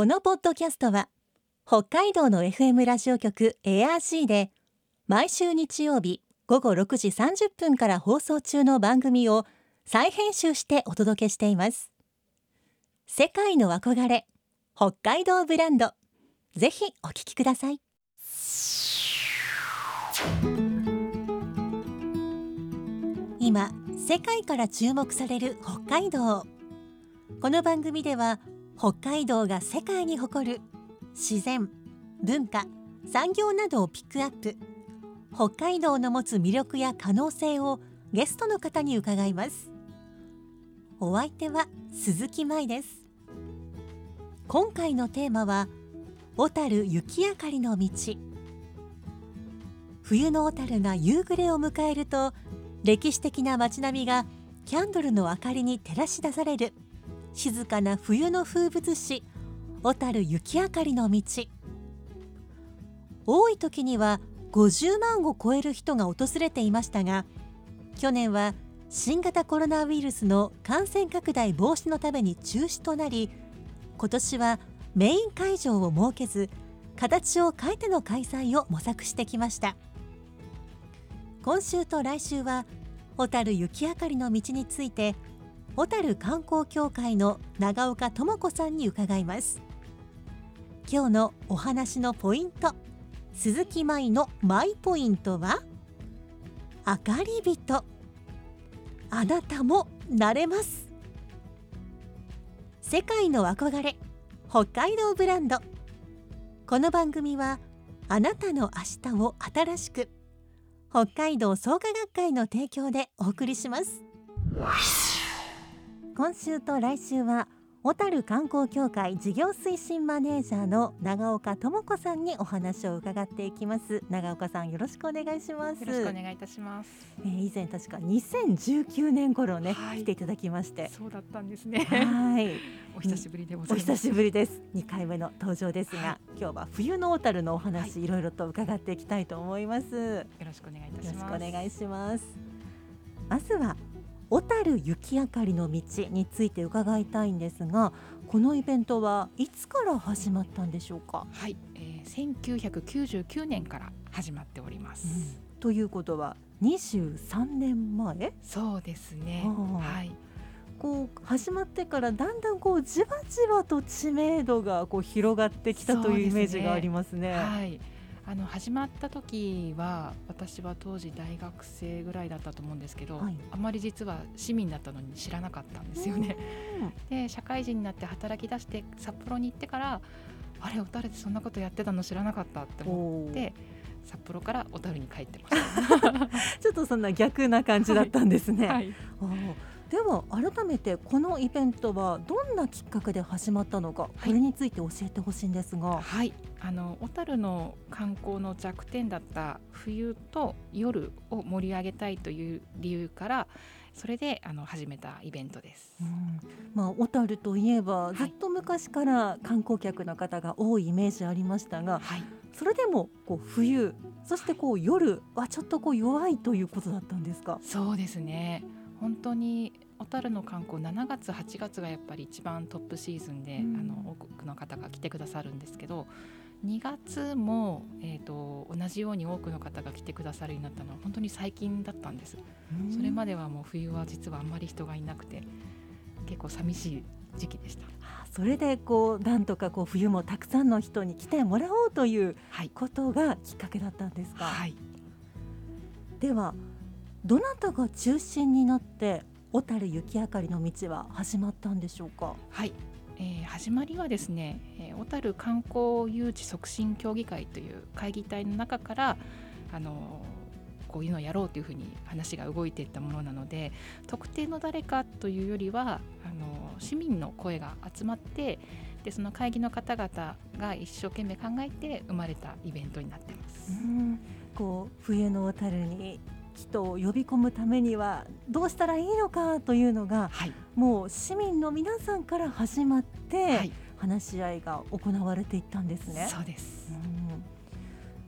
このポッドキャストは北海道の FM ラジオ局 ARC で毎週日曜日午後6時30分から放送中の番組を再編集してお届けしています。世界の憧れ北海道ブランド、ぜひお聞きください。今世界から注目される北海道。この番組では北海道が世界に誇る自然、文化、産業などをピックアップ。北海道の持つ魅力や可能性をゲストの方に伺います。お相手は鈴木舞です。今回のテーマは小樽雪あかりの道。冬の小樽が夕暮れを迎えると、歴史的な街並みがキャンドルの明かりに照らし出される静かな冬の風物詩、小樽雪あかりの道。多い時には50万を超える人が訪れていましたが、去年は新型コロナウイルスの感染拡大防止のために中止となり、今年はメイン会場を設けず、形を変えての開催を模索してきました。今週と来週は小樽雪あかりの道について、小樽観光協会の長岡智子さんに伺います。今日のお話のポイント、鈴木舞のマイポイントは、あかりびと、あなたもなれます。世界の憧れ北海道ブランド。この番組はあなたの明日を新しく、北海道創価学会の提供でお送りします。今週と来週は小樽観光協会事業推進マネージャーの長岡智子さんにお話を伺っていきます。長岡さん、よろしくお願いします。よろしくお願いいたします。以前確か2019年頃ね、来ていただきまして、そうだったんですね。お久しぶりでございます。お久しぶりです。2回目の登場ですが、今日は冬の小樽のお話、いろいろと伺っていきたいと思います。よろしくお願いいたします。よろしくお願いします。まずは小樽雪あかりの道について伺いたいんですが、このイベントはいつから始まったんでしょうか。はい、1999年から始まっております、ということは23年前。そうですね。はい、こう始まってからだんだんこうじわじわと知名度がこう広がってきたというイメージがありますね。はい、始まった時は私は当時大学生ぐらいだったと思うんですけど、あまり実は市民だったのに知らなかったんですよね。で、社会人になって働き出して札幌に行ってから、あれ、小樽でそんなことやってたの知らなかったって思って、札幌から小樽に帰ってましたちょっとそんな逆な感じだったんですね。では改めてこのイベントはどんなきっかけで始まったのか、これについて教えてほしいんですが。はい、小樽の観光の弱点だった冬と夜を盛り上げたいという理由から、それで始めたイベントです。小樽といえばずっと昔から観光客の方が多いイメージありましたが、それでもこう冬、そしてこう夜はちょっとこう弱いということだったんですか。そうですね。本当に小樽の観光、7月8月がやっぱり一番トップシーズンで、多くの方が来てくださるんですけど、2月も、同じように多くの方が来てくださるようになったのは本当に最近だったんです。それまではもう冬は実はあんまり人がいなくて、結構寂しい時期でした。それでこうなんとかこう冬もたくさんの人に来てもらおうということがきっかけだったんですか。はい、ではどなたが中心になって小樽雪あかりの道は始まったんでしょうか。はい、始まりはですね、小樽観光誘致促進協議会という会議体の中から、こういうのをやろうというふうに話が動いていったものなので、特定の誰かというよりは市民の声が集まって、でその会議の方々が一生懸命考えて生まれたイベントになっています。こう冬の小樽に人を呼び込むためにはどうしたらいいのかというのが、もう市民の皆さんから始まって、話し合いが行われていったんですね。そうです。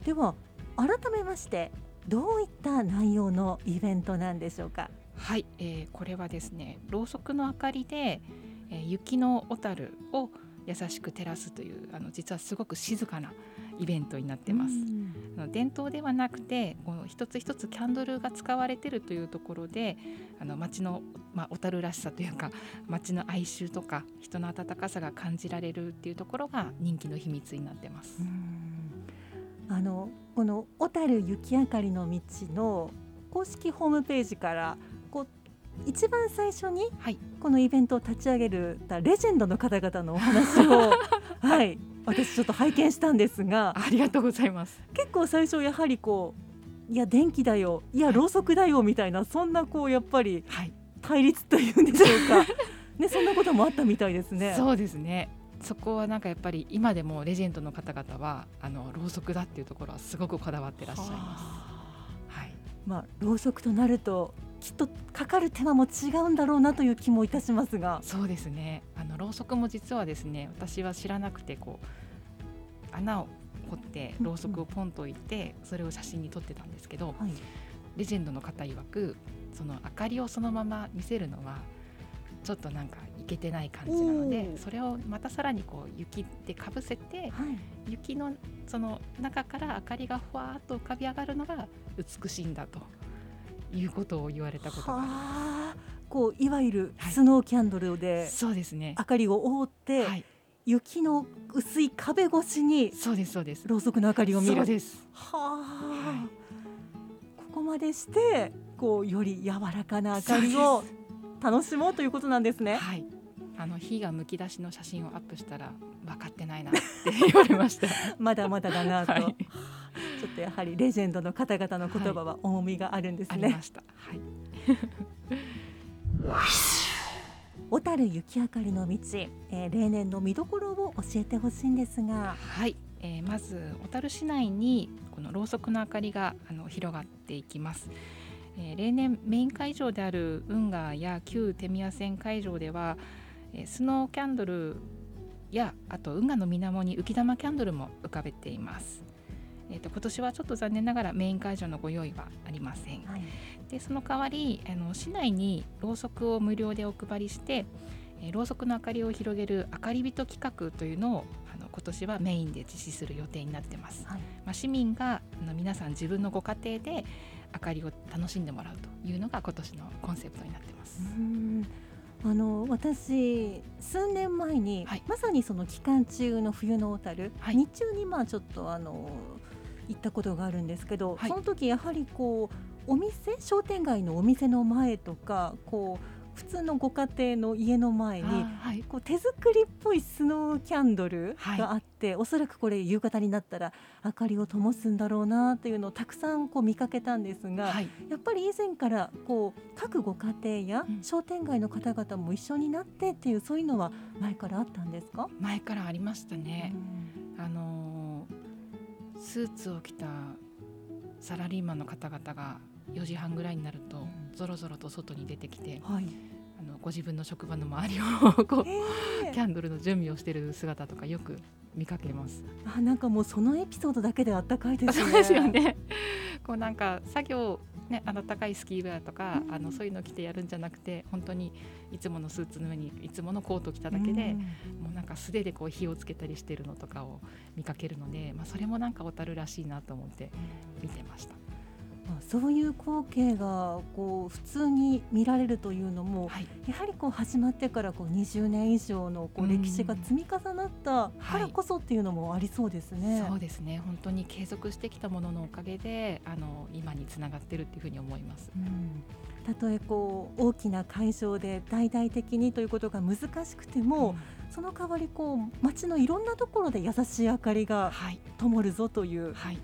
では改めまして、どういった内容のイベントなんでしょうか。はい、これはですね、ろうそくの明かりで、雪の小樽を優しく照らすという実はすごく静かなイベントになってます。伝統ではなくてこの一つ一つキャンドルが使われているというところで町の、小樽らしさというか町の哀愁とか人の温かさが感じられるというところが人気の秘密になってます。この小樽雪あかりの道の公式ホームページから一番最初にこのイベントを立ち上げるレジェンドの方々のお話を、はい、私ちょっと拝見したんですがありがとうございます。結構最初やはりいや電気だよいやろうそくだよみたいなそんなやっぱり対立というんでしょうか、ね、そんなこともあったみたいですね。そうですね。そこはなんかやっぱり今でもレジェンドの方々はろうそくだっていうところはすごくこだわってらっしゃいます、はいろうそくとなるときっとかかる手間も違うんだろうなという気もいたしますが。そうですね。ろうそくも実はですね私は知らなくて穴を掘ってろうそくをポンと置いてそれを写真に撮ってたんですけど、はい、レジェンドの方曰くその明かりをそのまま見せるのはちょっとなんかいけてない感じなのでそれをまたさらに雪でかぶせて、はい、雪のその中から明かりがふわーっと浮かび上がるのが美しいんだということを言われたことがあります。いわゆるスノーキャンドルで、はい、そうですね、明かりを覆って、はい、雪の薄い壁越しにろうそくの明かりを見る。そうです。はい、ここまでしてより柔らかな明かりを楽しもうということなんですね。はい、火がむき出しの写真をアップしたら分かってないなって言われましたまだまだだなと、はい、ちょっとやはりレジェンドの方々の言葉は重みがあるんですね、はい、ありました、はい、小樽雪あかりの道、例年の見どころを教えてほしいんですが。はい、まず小樽市内にこのろうそくの明かりが広がっていきます。例年メイン会場である運河や旧手宮線会場ではスノーキャンドルやあと運河の水面に浮き玉キャンドルも浮かべています。今年はちょっと残念ながらメイン会場のご用意はありません。はい、でその代わり市内にろうそくを無料でお配りしてろうそくの明かりを広げる明かり人企画というのを今年はメインで実施する予定になってます。はい、市民が皆さん自分のご家庭で明かりを楽しんでもらうというのが今年のコンセプトになってます。私数年前に、はい、まさにその期間中の冬の小樽、はい、日中にちょっと行ったことがあるんですけど、はい、その時やはり商店街のお店の前とか普通のご家庭の家の前に、はい、手作りっぽいスノーキャンドルがあって、はい、おそらくこれ夕方になったら明かりを灯すんだろうなというのをたくさん見かけたんですが、はい、やっぱり以前から各ご家庭や商店街の方々も一緒になってっていう、そういうのは前からあったんですか？前からありましたね。スーツを着たサラリーマンの方々が4時半ぐらいになるとぞろぞろと外に出てきて、はい、ご自分の職場の周りをキャンドルの準備をしている姿とかよく見かけます。なんかもうそのエピソードだけであったかいですね。そうですよね。なんか作業、ね、暖かいスキーウェアとか、うん、そういうの着てやるんじゃなくて本当にいつものスーツの上にいつものコート着ただけで、もうなんか素手で火をつけたりしているのとかを見かけるので、それもなんか小樽らしいなと思って見てました。そういう光景が普通に見られるというのも、はい、やはり始まってから20年以上の歴史が積み重なったからこそっていうのもありそうですね。はい、そうですね。本当に継続してきたもののおかげで今につながっているというふうに思います。たとえ大きな会場で大々的にということが難しくても、その代わり街のいろんなところで優しい明かりが灯るぞという、はいはい、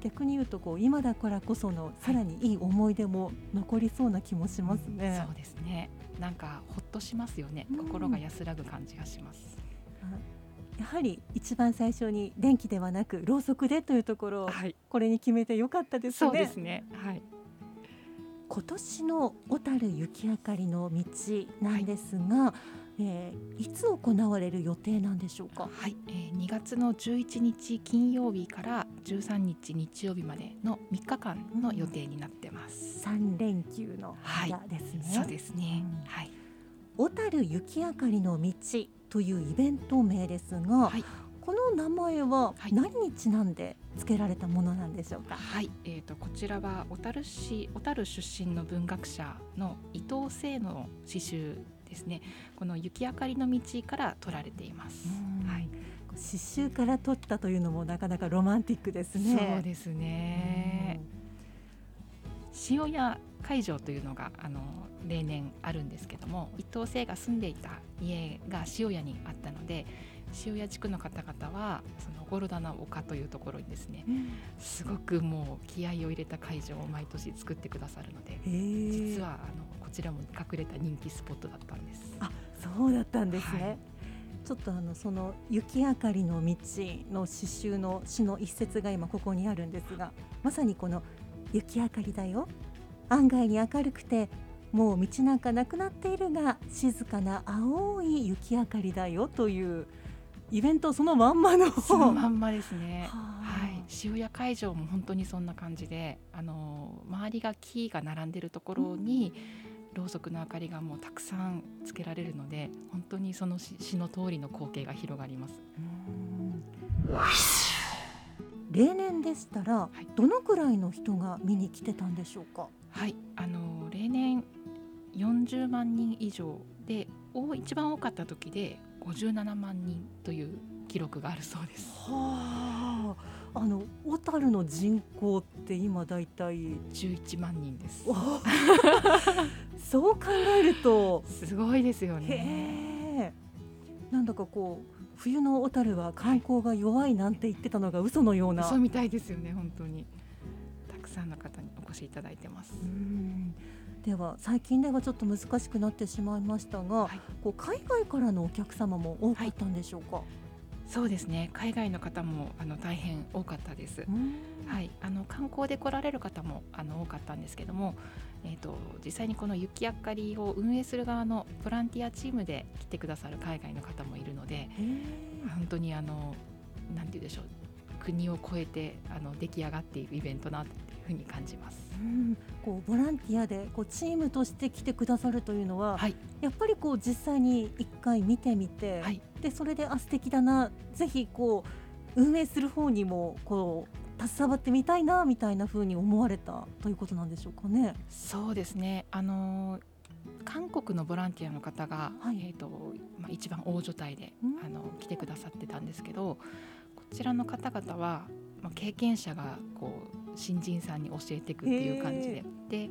逆に言うと今だからこそのさらにいい思い出も残りそうな気もしますね。そうですね。なんかほっとしますよね。心が安らぐ感じがします。やはり一番最初に電気ではなくろうそくでというところを、はい、これに決めてよかったですね。そうですね、はい、今年の小樽雪あかりの道なんですが、はい、いつ行われる予定なんでしょうか？はい、2月の11日金曜日から13日日曜日までの3日間の予定になってます。3連休の間ですね。はい、そうですね、はい、小樽雪あかりの道というイベント名ですが、はい、この名前は何にちなんで付けられたものなんでしょうか。はい、こちらは小樽出身の文学者の伊藤聖の詩集ですね。この雪明かりの道から取られています。はい、詩集から取ったというのもなかなかロマンティックですね。そうですね。塩屋会場というのが例年あるんですけども、伊藤聖が住んでいた家が塩屋にあったので、塩屋地区の方々はそのゴロダの丘というところにですね、すごくもう気合いを入れた会場を毎年作ってくださるので、実はこちらも隠れた人気スポットだったんです。あ、そうだったんですね。はい、ちょっとその雪明かりの道の詩集の詩の一節が今ここにあるんですが、まさにこの雪明かりだよ、案外に明るくてもう道なんかなくなっているが静かな青い雪明かりだよというイベントそのまんまのそのまんまですね。はい、塩屋会場も本当にそんな感じで、周りが木が並んでるところにろうそくの明かりがもうたくさんつけられるので、本当にその詩の通りの光景が広がります。例年でしたら、はい、どのくらいの人が見に来てたんでしょうか。はい、例年40万人以上で、一番多かった時で57万人という記録があるそうです。はあ、小樽の人口って今だいたい11万人です。そう考えるとすごいですよね。なんだかこう冬の小樽は観光が弱いなんて言ってたのが嘘のような、嘘みたいですよね。本当にたくさんの方にお越しいただいてます。うん、では最近ではちょっと難しくなってしまいましたが、はい、こう海外からのお客様も多かったんでしょうか。はい、そうですね、海外の方も大変多かったです。はい、観光で来られる方も多かったんですけども、実際にこの雪あかりを運営する側のボランティアチームで来てくださる海外の方もいるので、本当になんて言うでしょう、国を越えて出来上がっているイベントなっていうふうに感じます。うん、こうボランティアでこうチームとして来てくださるというのは、はい、やっぱりこう実際に一回見てみて、はい、でそれで素敵だな、ぜひこう運営する方にもこう携わってみたいなみたいなふうに思われたということなんでしょうかね。そうですね、韓国のボランティアの方が、はい、一番大所帯で来てくださってたんですけど、こちらの方々は、経験者がこう新人さんに教えていくっていう感じで、で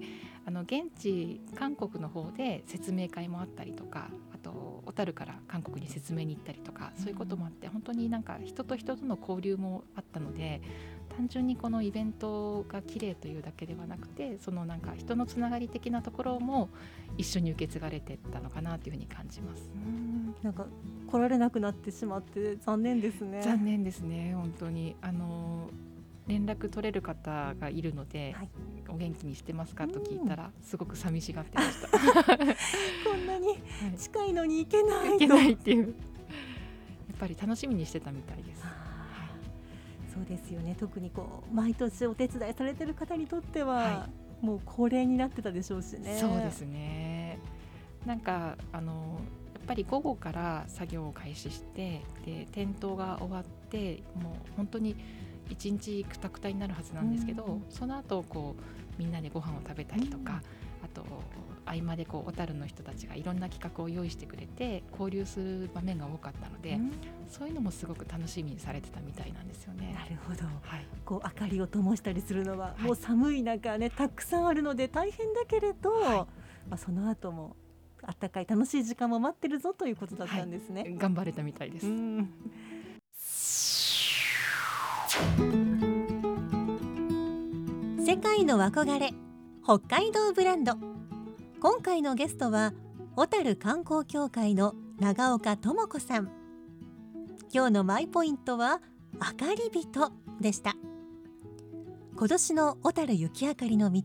現地韓国の方で説明会もあったりとか、あと小樽から韓国に説明に行ったりとか、そういうこともあって、本当になんか人と人との交流もあったので、単純にこのイベントが綺麗というだけではなくて、そのなんか人のつながり的なところも一緒に受け継がれていったのかなというふうに感じます。なんか来られなくなってしまって残念ですね。残念ですね、本当に連絡取れる方がいるので、はい、お元気にしてますかと聞いたら、すごく寂しがってました。こんなに近いのに行けない、はい、行けないっていう、やっぱり楽しみにしてたみたいです。そうですよね、特にこう毎年お手伝いされてる方にとっては、はい、もう恒例になってたでしょうしね。そうですね、なんかやっぱり午後から作業を開始して、で点灯が終わって、もう本当に一日くたくたになるはずなんですけど、その後こうみんなでご飯を食べたりとか、あと合間でこう小樽の人たちがいろんな企画を用意してくれて交流する場面が多かったので、そういうのもすごく楽しみにされてたみたいなんですよね。なるほど、はい、こう明かりを灯したりするのは、はい、もう寒い中ね、たくさんあるので大変だけれど、はい、その後もあったかい楽しい時間も待ってるぞということだったんですね。はい、頑張れたみたいです。世界の憧れ北海道ブランド。今回のゲストは小樽観光協会の長岡智子さん。今日のマイポイントはあかりびとでした。今年の小樽雪あかりの道、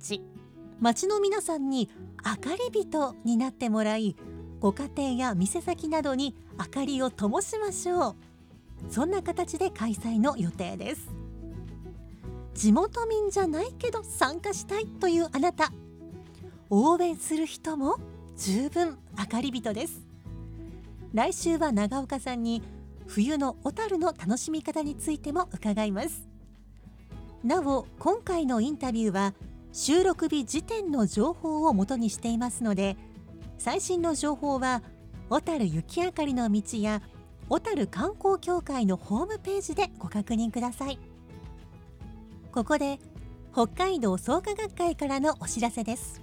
町の皆さんにあかりびとになってもらい、ご家庭や店先などにあかりを灯しましょう。そんな形で開催の予定です。地元民じゃないけど参加したいというあなた、応援する人も十分あかりびとです。来週は長岡さんに冬の小樽の楽しみ方についても伺います。なお、今回のインタビューは収録日時点の情報を元にしていますので、最新の情報は小樽雪あかりの道や小樽観光協会のホームページでご確認ください。ここで北海道創価学会からのお知らせです。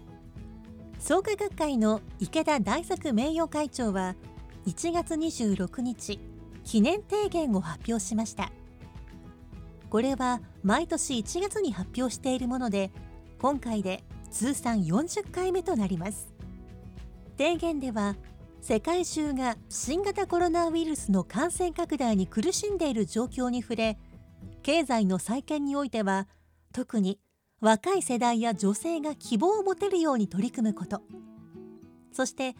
創価学会の池田大作名誉会長は1月26日記念提言を発表しました。これは毎年1月に発表しているもので、今回で通算40回目となります。提言では、世界中が新型コロナウイルスの感染拡大に苦しんでいる状況に触れ、経済の再建においては特に若い世代や女性が希望を持てるように取り組むこと、そして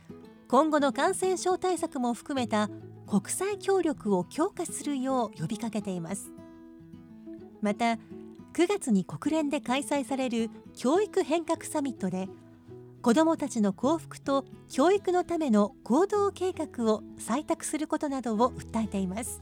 今後の感染症対策も含めた国際協力を強化するよう呼びかけています。また、9月に国連で開催される教育変革サミットで、子どもたちの幸福と教育のための行動計画を採択することなどを訴えています。